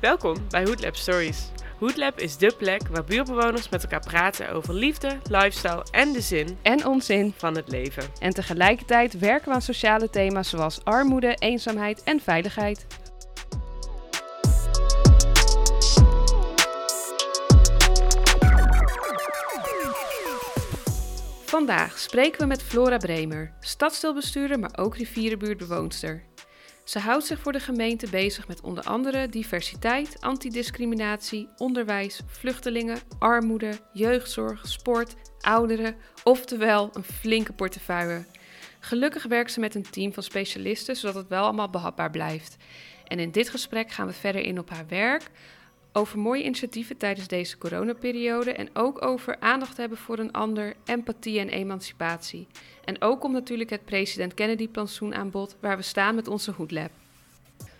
Welkom bij Hoodlab Stories. Hoodlab is dé plek waar buurtbewoners met elkaar praten over liefde, lifestyle en de zin en onzin van het leven. En tegelijkertijd werken we aan sociale thema's zoals armoede, eenzaamheid en veiligheid. Vandaag spreken we met Flora Bremer, stadsdeelbestuurder, maar ook rivierenbuurtbewoonster. Ze houdt zich voor de gemeente bezig met onder andere diversiteit, antidiscriminatie, onderwijs, vluchtelingen, armoede, jeugdzorg, sport, ouderen, oftewel een flinke portefeuille. Gelukkig werkt ze met een team van specialisten, zodat het wel allemaal behapbaar blijft. En in dit gesprek gaan we verder in op haar werk, over mooie initiatieven tijdens deze coronaperiode en ook over aandacht hebben voor een ander, empathie en emancipatie. En ook komt natuurlijk het president Kennedy plantsoen aan bod, waar we staan met onze Hoodlab.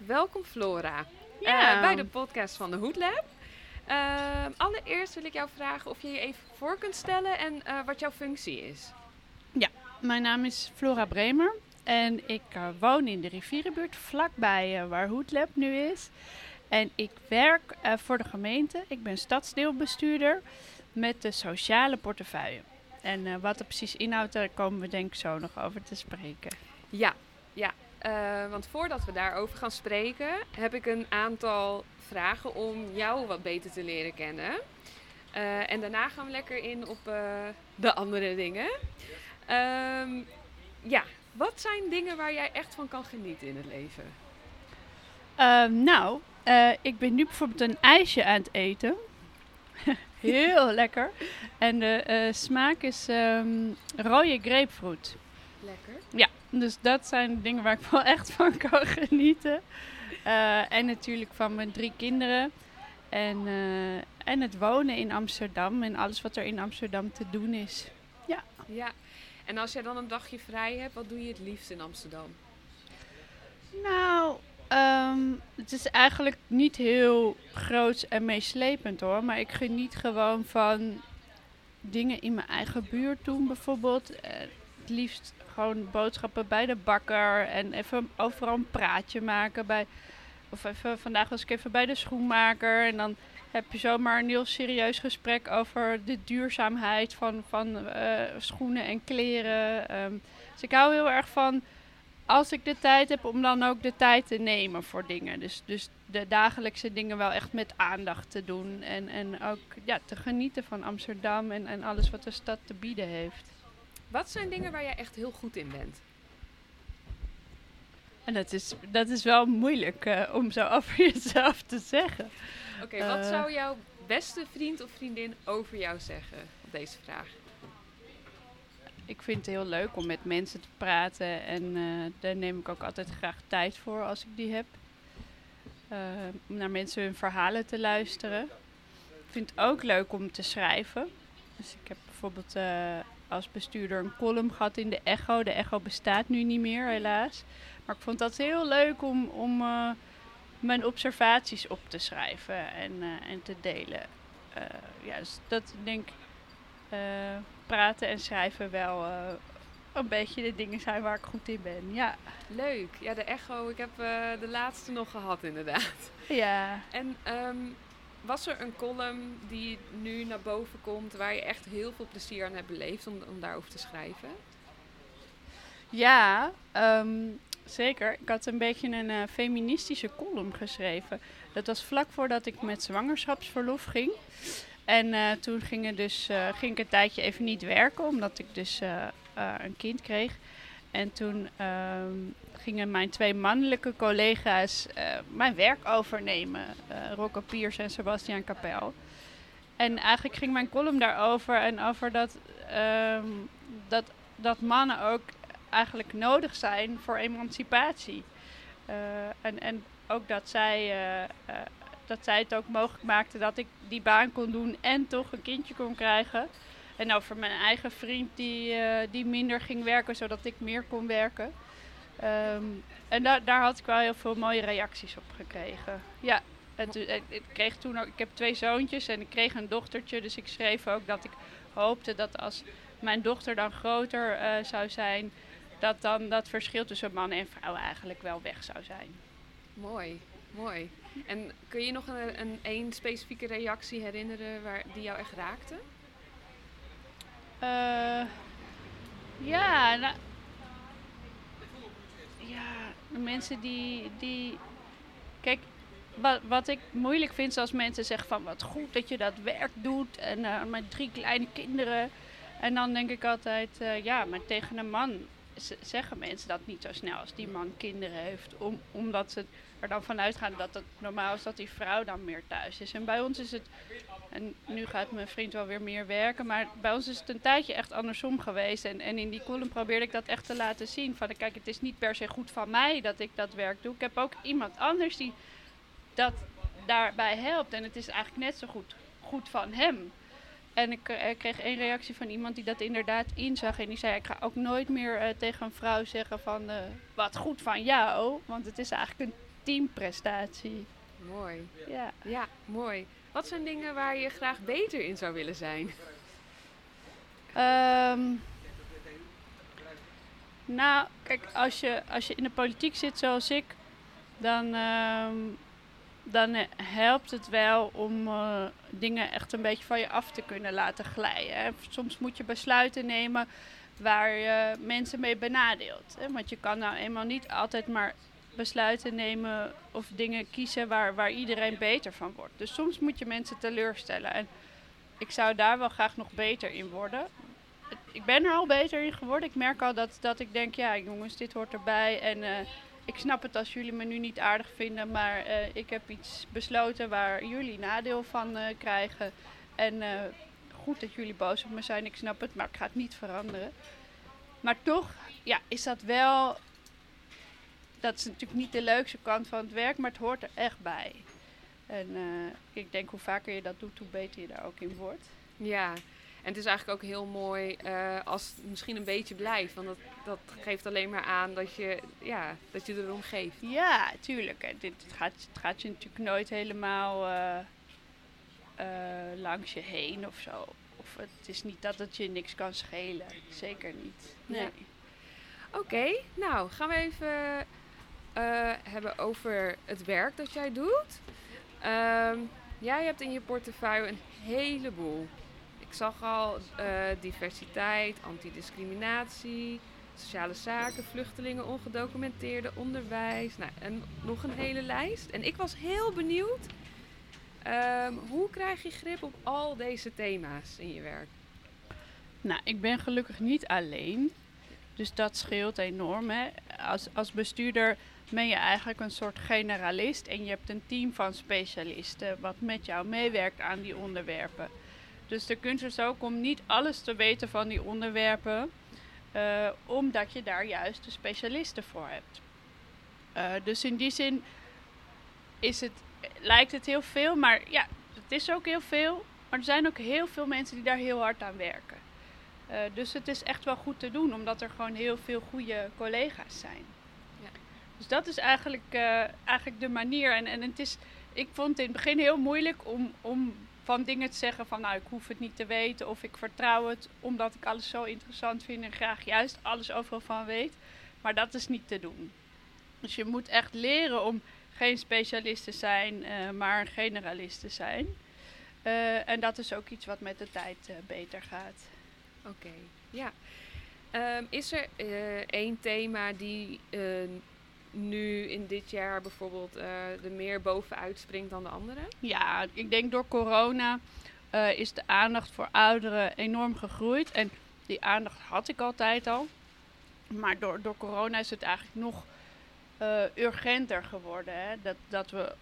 Welkom Flora, bij de podcast van de Hoodlab. Allereerst wil ik jou vragen of je je even voor kunt stellen en wat jouw functie is. Ja, mijn naam is Flora Bremer en ik woon in de Rivierenbuurt, vlakbij waar Hoodlab nu is. En ik werk voor de gemeente. Ik ben stadsdeelbestuurder met de sociale portefeuille. En wat er precies inhoudt, daar komen we denk ik zo nog over te spreken. Ja, want voordat we daarover gaan spreken, heb ik een aantal vragen om jou wat beter te leren kennen. En daarna gaan we lekker in op de andere dingen. Wat zijn dingen waar jij echt van kan genieten in het leven? Ik ben nu bijvoorbeeld een ijsje aan het eten. Heel lekker. En de smaak is rode grapefruit. Lekker. Ja, dus dat zijn dingen waar ik wel echt van kan genieten. En natuurlijk van mijn 3 kinderen. En het wonen in Amsterdam en alles wat er in Amsterdam te doen is. Ja. En als jij dan een dagje vrij hebt, wat doe je het liefst in Amsterdam? Nou... het is eigenlijk niet heel groot en meeslepend hoor, maar ik geniet gewoon van dingen in mijn eigen buurt doen bijvoorbeeld. Het liefst gewoon boodschappen bij de bakker en even overal een praatje maken. Vandaag was ik even bij de schoenmaker en dan heb je zomaar een heel serieus gesprek over de duurzaamheid van schoenen en kleren. Dus ik hou heel erg van... Als ik de tijd heb om dan ook de tijd te nemen voor dingen. Dus de dagelijkse dingen wel echt met aandacht te doen. En ook te genieten van Amsterdam en alles wat de stad te bieden heeft. Wat zijn dingen waar jij echt heel goed in bent? En dat is wel moeilijk om zo over jezelf te zeggen. Oké, wat zou jouw beste vriend of vriendin over jou zeggen op deze vraag? Ik vind het heel leuk om met mensen te praten en daar neem ik ook altijd graag tijd voor als ik die heb. Om naar mensen hun verhalen te luisteren. Ik vind het ook leuk om te schrijven. Dus ik heb bijvoorbeeld als bestuurder een column gehad in de Echo. De Echo bestaat nu niet meer helaas. Maar ik vond dat heel leuk om mijn observaties op te schrijven en te delen. Dus dat denk ik... praten en schrijven wel een beetje de dingen zijn waar ik goed in ben, ja. Leuk. Ja, de Echo. Ik heb de laatste nog gehad, inderdaad. Ja. En was er een column die nu naar boven komt waar je echt heel veel plezier aan hebt beleefd om daarover te schrijven? Ja, zeker. Ik had een beetje een feministische column geschreven. Dat was vlak voordat ik met zwangerschapsverlof ging. En toen ging ik een tijdje even niet werken, omdat ik dus een kind kreeg. En toen gingen mijn 2 mannelijke collega's mijn werk overnemen. Rocco Piers en Sebastian Kapel. En eigenlijk ging mijn column daarover en over dat mannen ook eigenlijk nodig zijn voor emancipatie. En ook dat zij... dat zij het ook mogelijk maakte dat ik die baan kon doen en toch een kindje kon krijgen. En over mijn eigen vriend die minder ging werken, zodat ik meer kon werken. En daar had ik wel heel veel mooie reacties op gekregen. Ja, ik kreeg toen ook, ik heb 2 zoontjes en ik kreeg een dochtertje. Dus ik schreef ook dat ik hoopte dat als mijn dochter dan groter zou zijn... dat dan dat verschil tussen man en vrouw eigenlijk wel weg zou zijn. Mooi, mooi. En kun je nog een specifieke reactie herinneren die jou echt raakte? De mensen die kijk, wat ik moeilijk vind is als mensen zeggen van wat goed dat je dat werk doet en met 3 kleine kinderen. En dan denk ik altijd, maar tegen een man zeggen mensen dat niet zo snel als die man kinderen heeft. Omdat ze er dan vanuit gaan dat het normaal is dat die vrouw dan meer thuis is. En bij ons is het, en nu gaat mijn vriend wel weer meer werken, maar bij ons is het een tijdje echt andersom geweest. En in die column probeerde ik dat echt te laten zien. Van kijk, het is niet per se goed van mij dat ik dat werk doe. Ik heb ook iemand anders die dat daarbij helpt. En het is eigenlijk net zo goed van hem. En ik kreeg 1 reactie van iemand die dat inderdaad inzag. En die zei, ik ga ook nooit meer tegen een vrouw zeggen van wat goed van jou. Want het is eigenlijk een teamprestatie. Mooi. Ja, mooi. Wat zijn dingen waar je graag beter in zou willen zijn? Kijk, als je in de politiek zit zoals ik, dan helpt het wel om dingen echt een beetje van je af te kunnen laten glijden. Hè. Soms moet je besluiten nemen waar je mensen mee benadeelt. Hè. Want je kan nou eenmaal niet altijd maar besluiten nemen of dingen kiezen waar iedereen beter van wordt. Dus soms moet je mensen teleurstellen. En ik zou daar wel graag nog beter in worden. Ik ben er al beter in geworden. Ik merk al dat ik denk, ja jongens, dit hoort erbij en... ik snap het als jullie me nu niet aardig vinden, maar ik heb iets besloten waar jullie nadeel van krijgen. En goed dat jullie boos op me zijn, ik snap het, maar ik ga het niet veranderen. Maar toch, ja, is dat wel... Dat is natuurlijk niet de leukste kant van het werk, maar het hoort er echt bij. En ik denk hoe vaker je dat doet, hoe beter je daar ook in wordt. Ja. En het is eigenlijk ook heel mooi als het misschien een beetje blijft. Want dat geeft alleen maar aan dat je erom geeft. Ja, tuurlijk. Het gaat je natuurlijk nooit helemaal langs je heen of zo. Of het is niet dat het je niks kan schelen. Zeker niet. Nee. Ja. Oké, nou gaan we even hebben over het werk dat jij doet. Jij hebt in je portefeuille een heleboel. Ik zag al diversiteit, antidiscriminatie, sociale zaken, vluchtelingen, ongedocumenteerde, onderwijs. Nou, en nog een hele lijst. En ik was heel benieuwd, hoe krijg je grip op al deze thema's in je werk? Nou, ik ben gelukkig niet alleen. Dus dat scheelt enorm. Hè. Als bestuurder ben je eigenlijk een soort generalist. En je hebt een team van specialisten wat met jou meewerkt aan die onderwerpen. Dus de kunst is ook om niet alles te weten van die onderwerpen, omdat je daar juist de specialisten voor hebt. Dus in die zin lijkt het heel veel, maar ja, het is ook heel veel. Maar er zijn ook heel veel mensen die daar heel hard aan werken. Dus het is echt wel goed te doen, omdat er gewoon heel veel goede collega's zijn. Ja. Dus dat is eigenlijk de manier. En het is, ik vond het in het begin heel moeilijk om van dingen te zeggen van nou, ik hoef het niet te weten of ik vertrouw het, omdat ik alles zo interessant vind en graag juist alles overal van weet. Maar dat is niet te doen. Dus je moet echt leren om geen specialist te zijn, maar een generalist te zijn. En dat is ook iets wat met de tijd beter gaat. Oké, ja. Is er 1 thema die nu in dit jaar bijvoorbeeld er meer bovenuit springt dan de andere? Ja, ik denk door corona is de aandacht voor ouderen enorm gegroeid. En die aandacht had ik altijd al. Maar door corona is het eigenlijk nog urgenter geworden. Hè? Dat we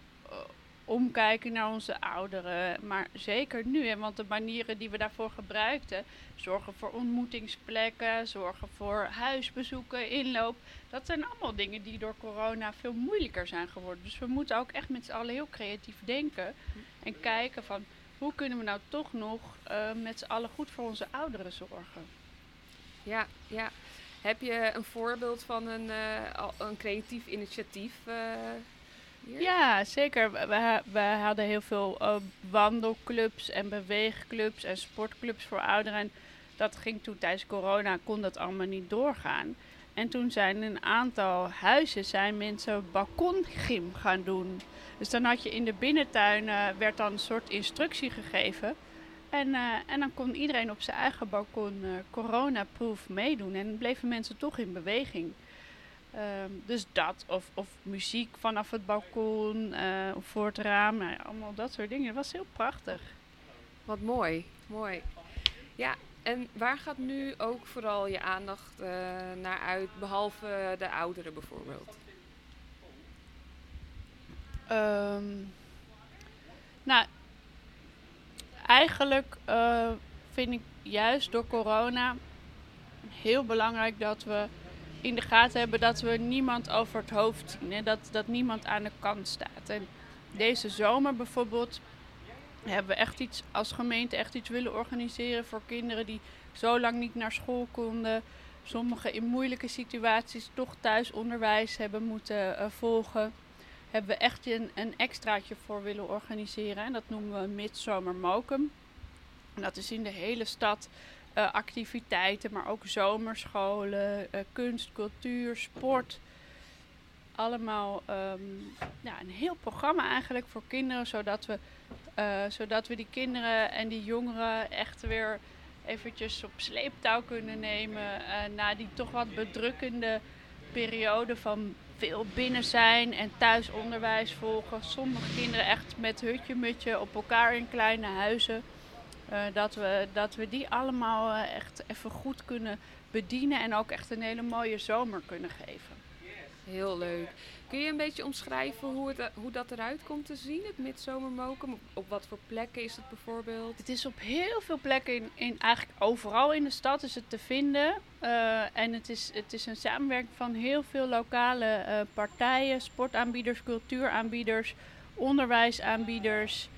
omkijken naar onze ouderen. Maar zeker nu, hè? Want de manieren die we daarvoor gebruikten, zorgen voor ontmoetingsplekken, zorgen voor huisbezoeken, inloop. Dat zijn allemaal dingen die door corona veel moeilijker zijn geworden. Dus we moeten ook echt met z'n allen heel creatief denken. En kijken van, hoe kunnen we nou toch nog met z'n allen goed voor onze ouderen zorgen? Ja, ja. Heb je een voorbeeld van een creatief initiatief? Ja, zeker. We hadden heel veel wandelclubs en beweegclubs en sportclubs voor ouderen. En dat ging toen tijdens corona, kon dat allemaal niet doorgaan. En toen zijn een aantal huizen, zijn mensen balkongym gaan doen. Dus dan had je in de binnentuin, werd dan een soort instructie gegeven. En dan kon iedereen op zijn eigen balkon coronaproof meedoen. En bleven mensen toch in beweging. Dus dat, of muziek vanaf het balkon, of voor het raam, allemaal dat soort dingen. Dat was heel prachtig. Wat mooi, mooi. Ja, en waar gaat nu ook vooral je aandacht naar uit, behalve de ouderen bijvoorbeeld? Nou, eigenlijk vind ik juist door corona heel belangrijk dat we in de gaten hebben dat we niemand over het hoofd zien. Hè? Dat niemand aan de kant staat. En deze zomer bijvoorbeeld hebben we echt iets als gemeente willen organiseren voor kinderen die zo lang niet naar school konden. Sommigen in moeilijke situaties toch thuisonderwijs hebben moeten volgen. Hebben we echt een extraatje voor willen organiseren. En dat noemen we Midzomer Mokum. En dat is in de hele stad activiteiten, maar ook zomerscholen, kunst, cultuur, sport. Allemaal een heel programma eigenlijk voor kinderen, zodat we die kinderen en die jongeren echt weer eventjes op sleeptouw kunnen nemen. Na die toch wat bedrukkende periode van veel binnen zijn en thuisonderwijs volgen. Sommige kinderen echt met hutje-mutje op elkaar in kleine huizen. Dat we die allemaal echt even goed kunnen bedienen en ook echt een hele mooie zomer kunnen geven. Heel leuk. Kun je een beetje omschrijven hoe dat eruit komt te zien, het Midzomer Mokum? Op wat voor plekken is het bijvoorbeeld? Het is op heel veel plekken, eigenlijk overal in de stad is het te vinden. En het is een samenwerking van heel veel lokale partijen, sportaanbieders, cultuuraanbieders, onderwijsaanbieders.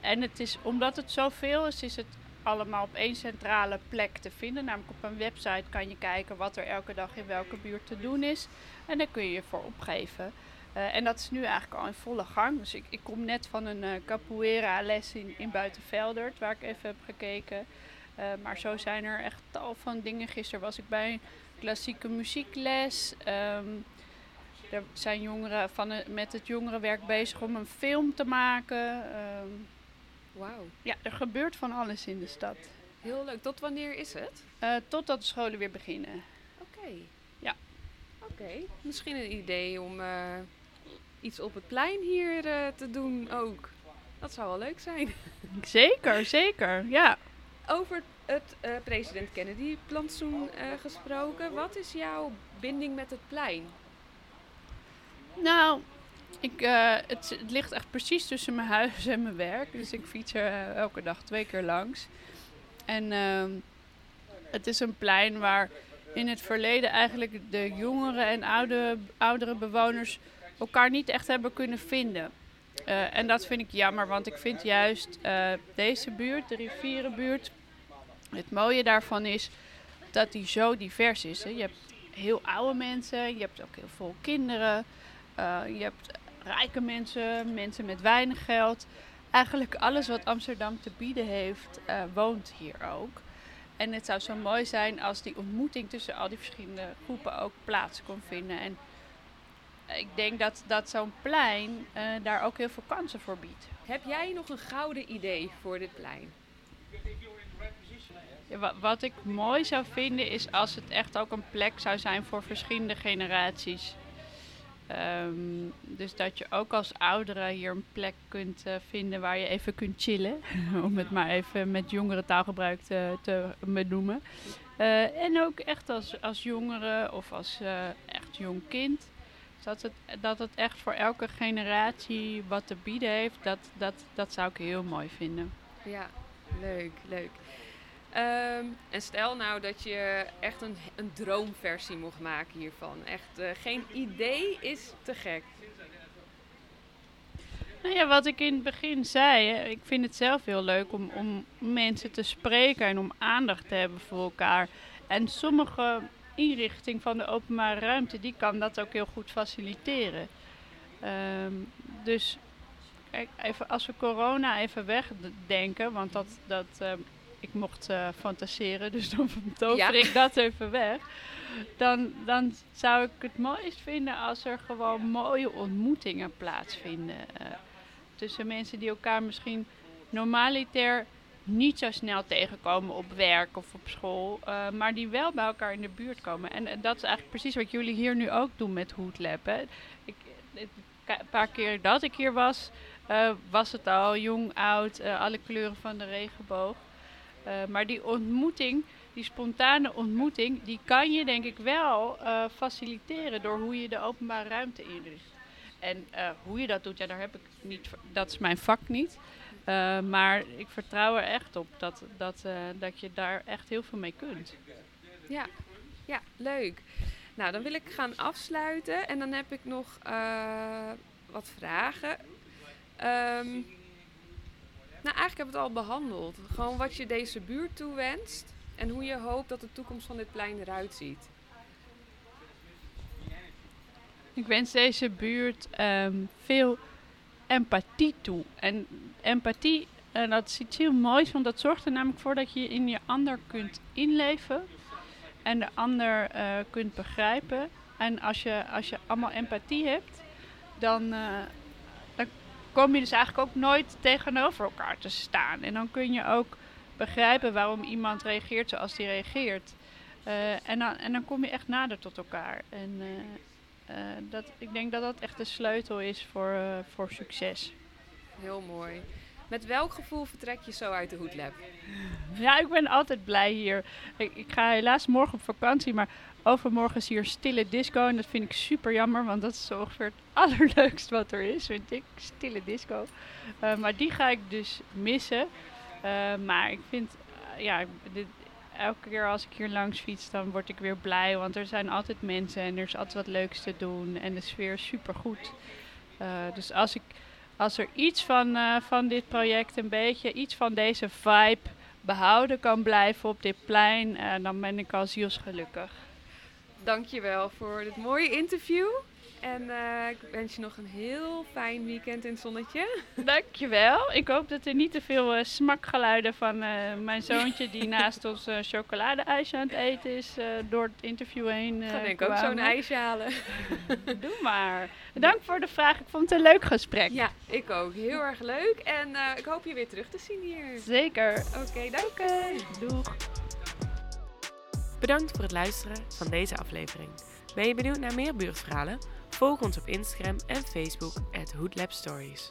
En het is, omdat het zoveel is, is het allemaal op één centrale plek te vinden. Namelijk op een website kan je kijken wat er elke dag in welke buurt te doen is. En daar kun je je voor opgeven. En dat is nu eigenlijk al in volle gang. Dus ik kom net van een capoeira les in Buitenveldert, waar ik even heb gekeken. Maar zo zijn er echt tal van dingen. Gisteren was ik bij een klassieke muziekles. Er zijn jongeren met het jongerenwerk bezig om een film te maken. Wauw. Ja, er gebeurt van alles in de stad. Heel leuk. Tot wanneer is het? Totdat de scholen weer beginnen. Oké. Ja. Oké. Misschien een idee om iets op het plein hier te doen ook. Dat zou wel leuk zijn. Zeker, zeker. Ja. Over het president Kennedy plantsoen gesproken. Wat is jouw binding met het plein? Nou, het ligt echt precies tussen mijn huis en mijn werk. Dus ik fiets er elke dag 2 keer langs. En het is een plein waar in het verleden eigenlijk de jongeren en oudere bewoners elkaar niet echt hebben kunnen vinden. En dat vind ik jammer, want ik vind juist deze buurt, de Rivierenbuurt, het mooie daarvan is dat die zo divers is. Hè. Je hebt heel oude mensen, je hebt ook heel veel kinderen. Je hebt rijke mensen, mensen met weinig geld. Eigenlijk alles wat Amsterdam te bieden heeft, woont hier ook. En het zou zo mooi zijn als die ontmoeting tussen al die verschillende groepen ook plaats kon vinden. En ik denk dat zo'n plein daar ook heel veel kansen voor biedt. Heb jij nog een gouden idee voor dit plein? Ja, wat ik mooi zou vinden is als het echt ook een plek zou zijn voor verschillende generaties. Dus dat je ook als ouderen hier een plek kunt vinden waar je even kunt chillen. Om het maar even met jongeren taalgebruik te benoemen. En ook echt als jongeren of als echt jong kind. Dat het echt voor elke generatie wat te bieden heeft, dat zou ik heel mooi vinden. Ja, leuk, leuk. En stel nou dat je echt een droomversie mocht maken hiervan. Echt geen idee is te gek. Nou ja, wat ik in het begin zei. Hè, ik vind het zelf heel leuk om mensen te spreken en om aandacht te hebben voor elkaar. En sommige inrichting van de openbare ruimte, die kan dat ook heel goed faciliteren. Dus kijk, even, als we corona even wegdenken, want dat ik mocht fantaseren, dus dan tover ik dat even weg. Dan zou ik het mooist vinden als er gewoon mooie ontmoetingen plaatsvinden. Tussen mensen die elkaar misschien normaliter niet zo snel tegenkomen op werk of op school, maar die wel bij elkaar in de buurt komen. En dat is eigenlijk precies wat jullie hier nu ook doen met Hoodlab. Hè. Een paar keer dat ik hier was, was het al jong, oud, alle kleuren van de regenboog. Maar die ontmoeting, die spontane ontmoeting, die kan je denk ik wel faciliteren door hoe je de openbare ruimte inricht. En hoe je dat doet, ja, daar heb ik niet, dat is mijn vak niet. Maar ik vertrouw er echt op dat je daar echt heel veel mee kunt. Ja, leuk. Nou, dan wil ik gaan afsluiten en dan heb ik nog wat vragen. Nou, eigenlijk hebben we het al behandeld. Gewoon wat je deze buurt toewenst en hoe je hoopt dat de toekomst van dit plein eruit ziet. Ik wens deze buurt veel empathie toe. En empathie, dat is iets heel moois, want dat zorgt er namelijk voor dat je in je ander kunt inleven en de ander kunt begrijpen. En als je allemaal empathie hebt, dan kom je dus eigenlijk ook nooit tegenover elkaar te staan. En dan kun je ook begrijpen waarom iemand reageert zoals die reageert. En dan kom je echt nader tot elkaar. En ik denk dat dat echt de sleutel is voor succes. Heel mooi. Met welk gevoel vertrek je zo uit de Hoodlab? Ja, ik ben altijd blij hier. Ik ga helaas morgen op vakantie, maar overmorgen is hier stille disco. En dat vind ik super jammer, want dat is zo ongeveer het allerleukst wat er is, vind ik. Stille disco. Maar die ga ik dus missen. Maar ik vind, elke keer als ik hier langs fiets, dan word ik weer blij. Want er zijn altijd mensen en er is altijd wat leuks te doen. En de sfeer is super goed. Dus als er iets van dit project een beetje, iets van deze vibe behouden kan blijven op dit plein, dan ben ik al zielsgelukkig. Dankjewel voor dit mooie interview. En ik wens je nog een heel fijn weekend in het zonnetje. Dankjewel. Ik hoop dat er niet te veel smakgeluiden van mijn zoontje die naast ons chocoladeijsje aan het eten is door het interview heen. Ik ga denk ik ook zo'n ijsje halen. Doe maar. Bedankt voor de vraag. Ik vond het een leuk gesprek. Ja, ik ook. Heel erg leuk. En ik hoop je weer terug te zien hier. Zeker. Oké, dank je. Doeg. Bedankt voor het luisteren van deze aflevering. Ben je benieuwd naar meer buurtverhalen? Volg ons op Instagram en Facebook @hoodlabstories.